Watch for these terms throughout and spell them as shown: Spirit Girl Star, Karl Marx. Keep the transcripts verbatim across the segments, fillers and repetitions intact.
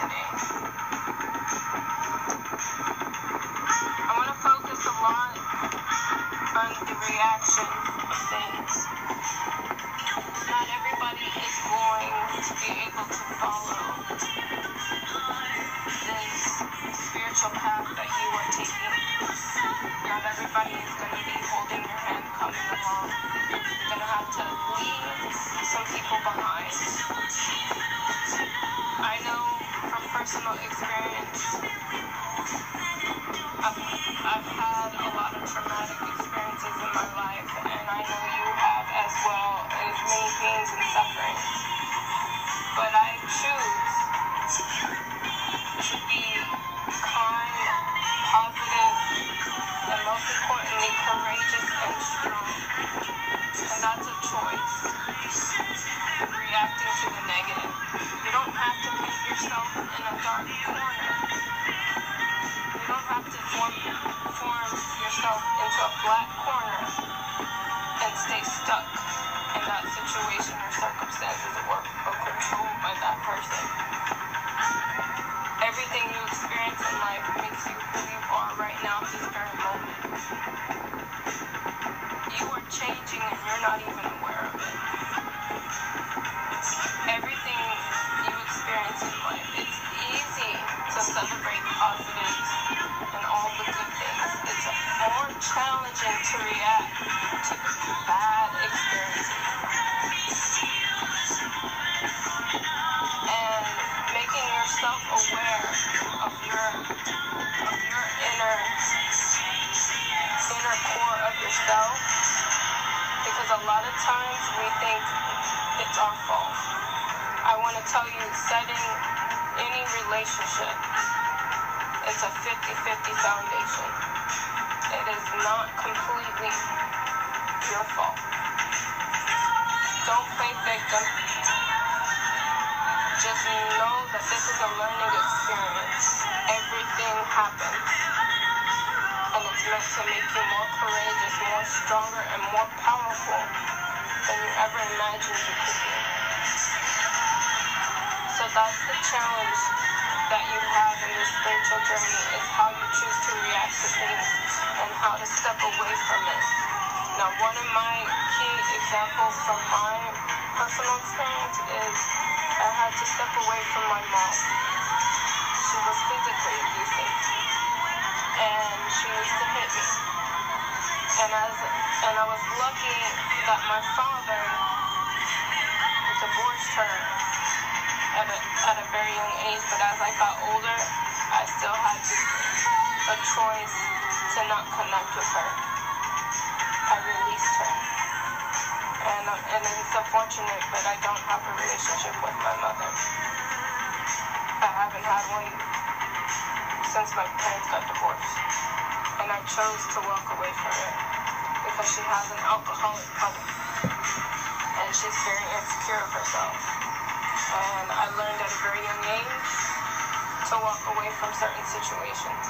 listening. I'm going to focus a lot on the reaction of things. Not everybody is going to be able to follow this spiritual path that you are taking. Not everybody is going to be holding your hand coming along. You're going to have to leave some people behind. I know from personal experience, I've, I've had a lot of traumatic experiences in my life, and I know you have as well, as many pains and sufferings. But I choose to be kind, positive, and most importantly, courageous and strong. And that's a choice, reacting to the negative. You don't have to put yourself in a dark corner. You don't have to form, form yourself into a black corner and stay stuck in that situation or circumstances or, or controlled by that person. Everything you experience in life makes you who you are right now at this very moment. You are changing and you're not even aware of it. Everything you experience in life, it's easy to celebrate positive and all the good things. It's more challenging to react to bad experiences. And making yourself aware of your of your inner inner core of yourself, because a lot of times we think it's our fault. I want to tell you, setting any relationship is a fifty-fifty foundation. It is not completely your fault. Don't play victim. Just know that this is a learning experience. Everything happens. And it's meant to make you more courageous, more stronger, and more powerful than you ever imagined you could be. So that's the challenge that you have in this spiritual journey, is how you choose to react to things and how to step away from it. Now, one of my key examples from my personal experience is I had to step away from my mom. She was physically abusive, and she used to hit me. And as and I was lucky that my father divorced her At a, at a very young age, but as I got older, I still had a choice to not connect with her. I released her. And, and it's unfortunate, but I don't have a relationship with my mother. I haven't had one since my parents got divorced. And I chose to walk away from it because she has an alcoholic problem. And she's very insecure of herself. And I learned at a very young age to walk away from certain situations.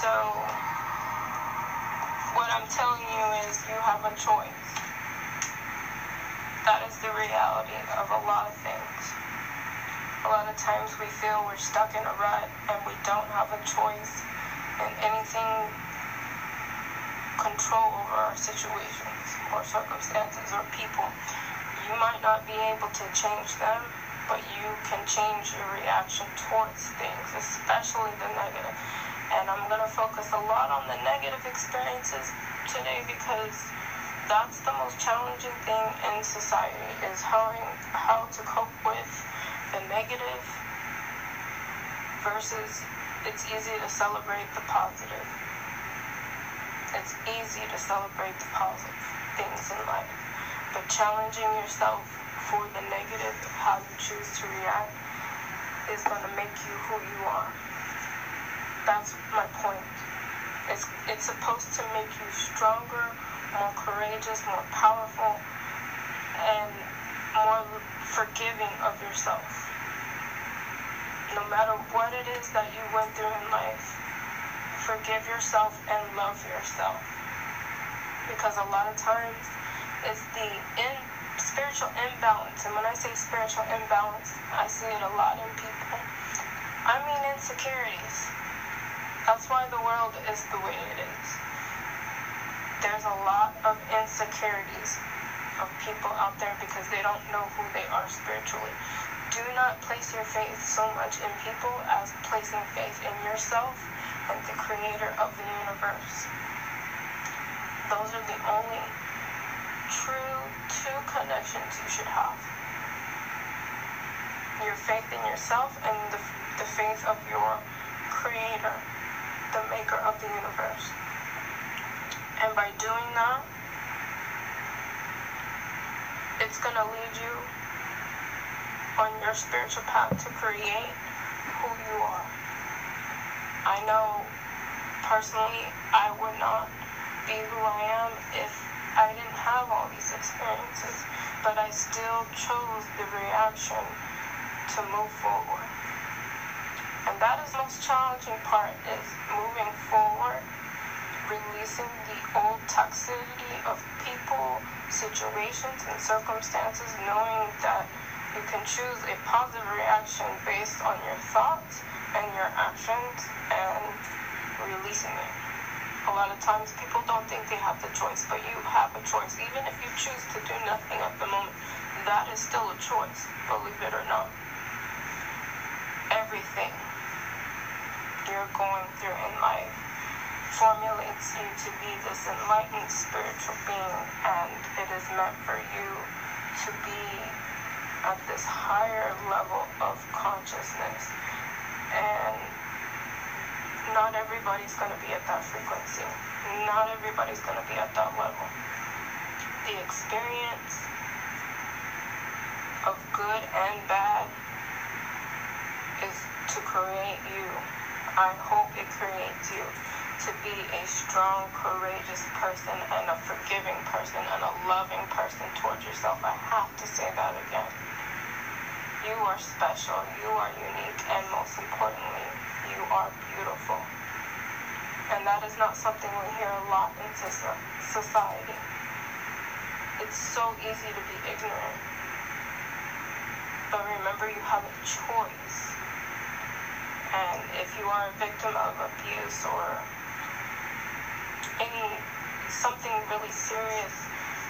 So, what I'm telling you is you have a choice. That is the reality of a lot of things. A lot of times we feel we're stuck in a rut and we don't have a choice in anything, control over our situations or circumstances or people. You might not be able to change them, but you can change your reaction towards things, especially the negative. And I'm going to focus a lot on the negative experiences today because that's the most challenging thing in society, is how, how to cope with the negative versus it's easy to celebrate the positive. It's easy to celebrate the positive things in life. But challenging yourself for the negative of how you choose to react is going to make you who you are. That's my point. It's, it's supposed to make you stronger, more courageous, more powerful, and more forgiving of yourself. No matter what it is that you went through in life, forgive yourself and love yourself. Because a lot of times, it's the in spiritual imbalance. And when I say spiritual imbalance, I see it a lot in people. I mean insecurities. That's why the world is the way it is. There's a lot of insecurities of people out there because they don't know who they are spiritually. Do not place your faith so much in people as placing faith in yourself and the creator of the universe. Those are the only true two connections you should have. Your faith in yourself and the, the faith of your creator, the maker of the universe. And by doing that, it's going to lead you on your spiritual path to create who you are. I know personally I would not be who I am if I didn't have all these experiences, but I still chose the reaction to move forward. And that is the most challenging part, is moving forward, releasing the old toxicity of people, situations, and circumstances, knowing that you can choose a positive reaction based on your thoughts and your actions and releasing it. A lot of times people don't think they have the choice, but you have a choice. Even if you choose to do nothing at the moment, that is still a choice, believe it or not. Everything you're going through in life formulates you to be this enlightened spiritual being, and it is meant for you to be at this higher level of consciousness, and not everybody's going to be at that frequency. Not everybody's going to be at that level. The experience of good and bad is to create you. I hope it creates you to be a strong, courageous person and a forgiving person and a loving person towards yourself. I have to say that again. You are special, you are unique, and most importantly, you are beautiful. And that is not something we hear a lot in society. It's so easy to be ignorant. But remember, you have a choice. And if you are a victim of abuse or any something really serious,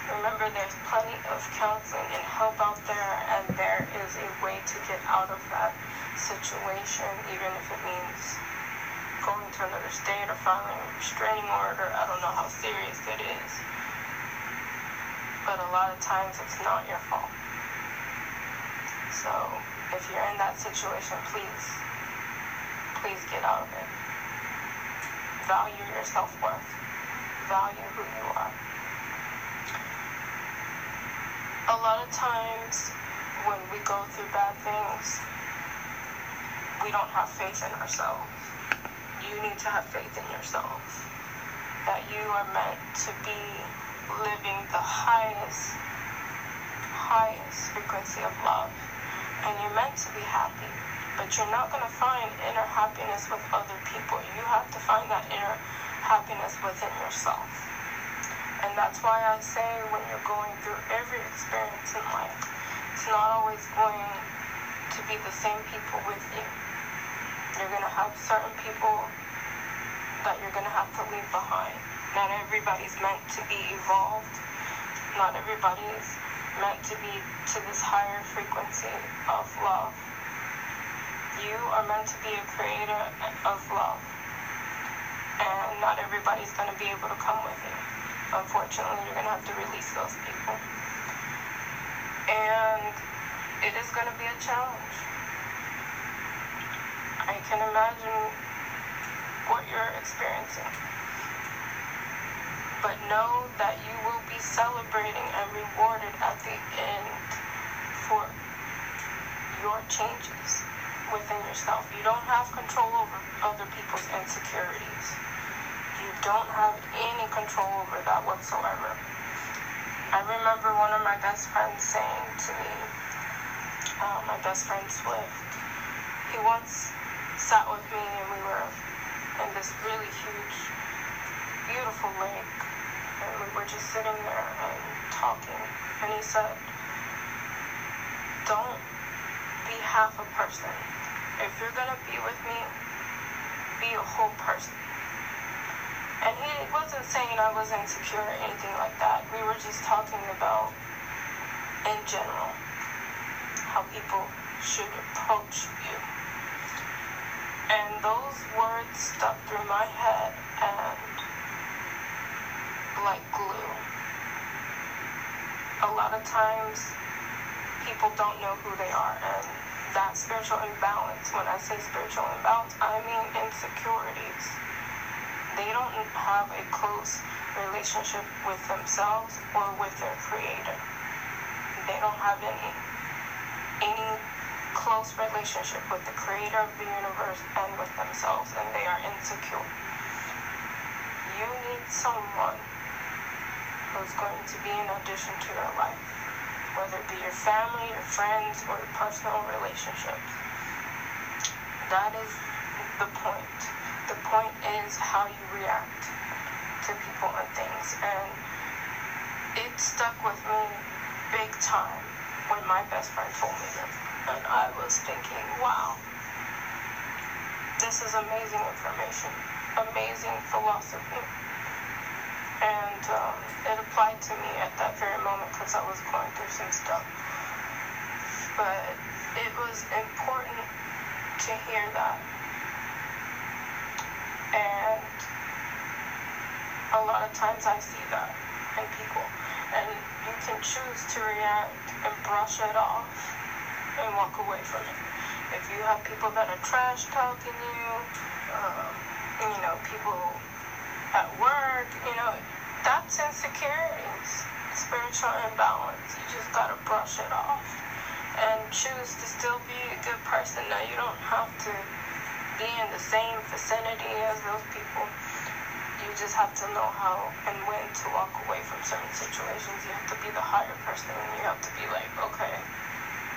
remember, there's plenty of counseling and help out there, and there is a way to get out of that situation, even if it means going to another state or filing a restraining order. I don't know how serious it is, but a lot of times it's not your fault. So if you're in that situation, please, please get out of it. Value your self-worth. Value who you are. A lot of times when we go through bad things, we don't have faith in ourselves. You need to have faith in yourself, that you are meant to be living the highest, highest frequency of love. And you're meant to be happy, but you're not going to find inner happiness with other people. You have to find that inner happiness within yourself. And that's why I say, when you're going through every experience in life, it's not always going to be the same people with you. You're going to have certain people that you're going to have to leave behind. Not everybody's meant to be evolved. Not everybody's meant to be to this higher frequency of love. You are meant to be a creator of love. And not everybody's going to be able to come with you. Unfortunately, you're going to have to release those people. And it is going to be a challenge. I can imagine what you're experiencing. But know that you will be celebrating and rewarded at the end for your changes within yourself. You don't have control over other people's insecurities. You don't have any control over that whatsoever. I remember one of my best friends saying to me, uh, my best friend Swift, he once sat with me and we were in this really huge, beautiful lake, and we were just sitting there and talking, and he said, don't be half a person. If you're gonna be with me, be a whole person. And he wasn't saying I was insecure or anything like that. We were just talking about, in general, how people should approach you. And those words stuck through my head and like glue. A lot of times, people don't know who they are, and that spiritual imbalance, when I say spiritual imbalance, I mean insecurities. They don't have a close relationship with themselves or with their creator. They don't have any any close relationship with the creator of the universe and with themselves, and they are insecure. You need someone who's going to be an addition to your life, whether it be your family, your friends, or your personal relationships. That is the point. The point is how you react to people and things. And it stuck with me big time when my best friend told me this. And I was thinking, wow, this is amazing information, amazing philosophy. And um, it applied to me at that very moment because I was going through some stuff. But it was important to hear that. And a lot of times I see that in people, and you can choose to react and brush it off and walk away from it. If you have people that are trash talking you, um, you know, people at work, you know, that's insecurities, spiritual imbalance. You just gotta brush it off and choose to still be a good person. Now, you don't have to be in the same vicinity as those people. You just have to know how and when to walk away from certain situations. You have to be the higher person, and you have to be like, okay,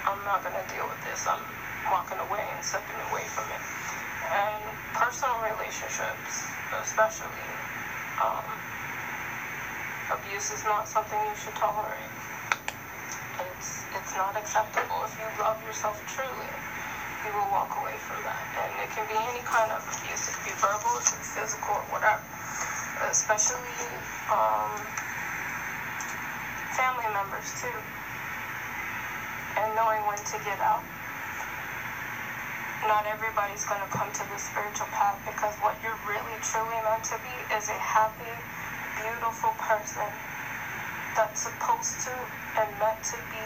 I'm not gonna deal with this. I'm walking away and stepping away from it. And personal relationships, especially, um, abuse is not something you should tolerate. It's it's not acceptable. If you love yourself truly, you will walk away from that. And it can be any kind of abuse. It can be verbal, it can be physical, or whatever. Especially um, family members, too. And knowing when to get out. Not everybody's going to come to the spiritual path, because what you're really, truly meant to be is a happy, beautiful person that's supposed to and meant to be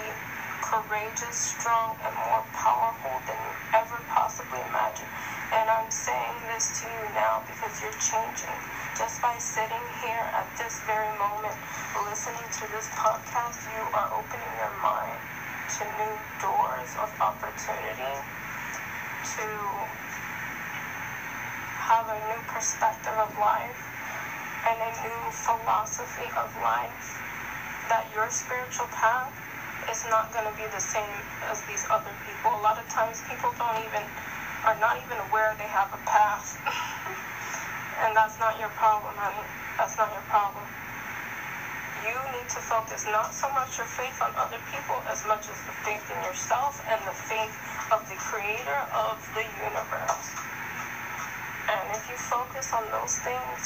courageous, strong, and more powerful than you ever possibly imagined. And I'm saying this to you now because you're changing. Just by sitting here at this very moment, listening to this podcast, you are opening your mind to new doors of opportunity, to have a new perspective of life and a new philosophy of life, that your spiritual path is not going to be the same as these other people. A lot of times people don't even, are not even aware they have a path. And that's not your problem, honey. That's not your problem. You need to focus not so much your faith on other people as much as the faith in yourself and the faith of the creator of the universe. And if you focus on those things,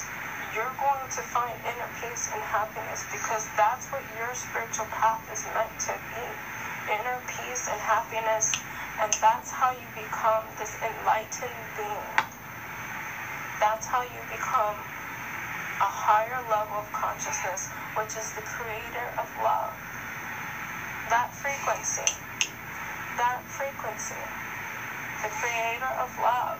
you're going to find inner peace and happiness, because that's what your spiritual path is meant to be. Inner peace and happiness, and that's how you become this enlightened being. That's how you become a higher level of consciousness, which is the creator of love. That frequency, that frequency, the creator of love.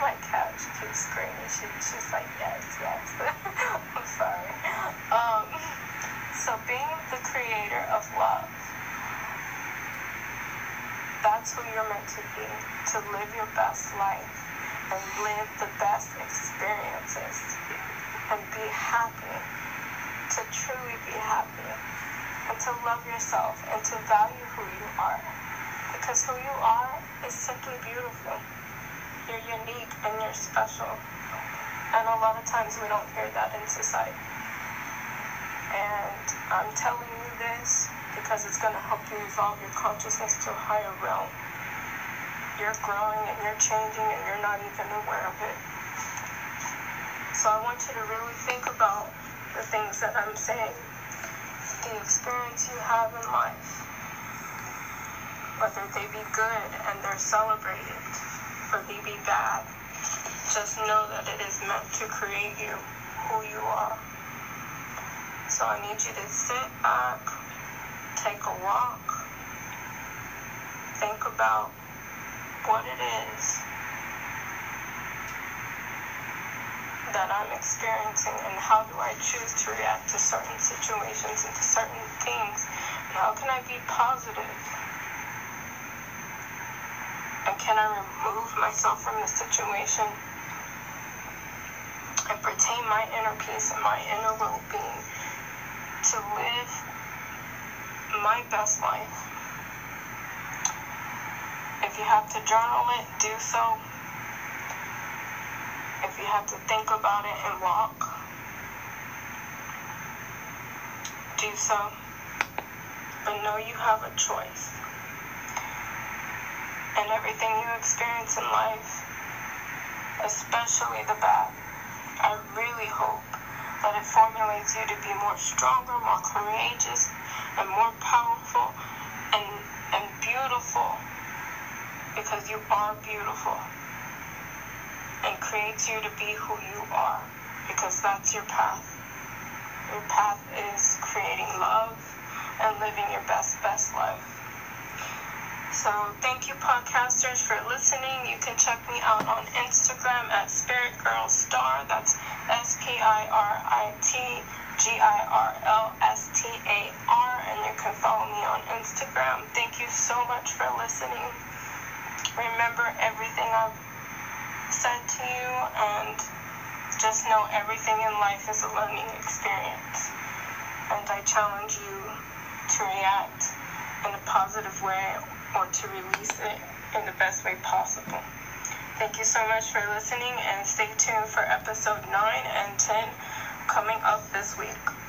My cat, she keeps screaming. She, she's like, yes, yes. I'm sorry. Um, so being the creator of love, that's who you're meant to be, to live your best life and live the best experiences and be happy, to truly be happy, and to love yourself and to value who you are, because who you are is simply beautiful. You're unique and you're special. And a lot of times we don't hear that in society. And I'm telling you this because it's going to help you evolve your consciousness to a higher realm. You're growing and you're changing and you're not even aware of it. So I want you to really think about the things that I'm saying, the experience you have in life, whether they be good and they're celebrated, or they be bad. Just know that it is meant to create you, who you are. So I need you to sit back, take a walk, think about what it is that I'm experiencing and how do I choose to react to certain situations and to certain things. How can I be positive? And can I remove myself from the situation and retain my inner peace and my inner well-being to live my best life? If you have to journal it, do so. If you have to think about it and walk, do so. But know you have a choice. And everything you experience in life, especially the bad, I really hope that it formulates you to be more stronger, more courageous, and more powerful, and, and beautiful. Because you are beautiful. And creates you to be who you are, because that's your path. Your path is creating love and living your best, best life. So thank you, podcasters, for listening. You can check me out on Instagram at Spirit Girl Star. That's S P I R I T G I R L S T A R, and you can follow me on Instagram. Thank you so much for listening. Remember everything I've said to you, and just know everything in life is a learning experience, and I challenge you to react in a positive way or to release it in the best way possible. Thank you so much for listening, and stay tuned for episode nine and ten coming up this week.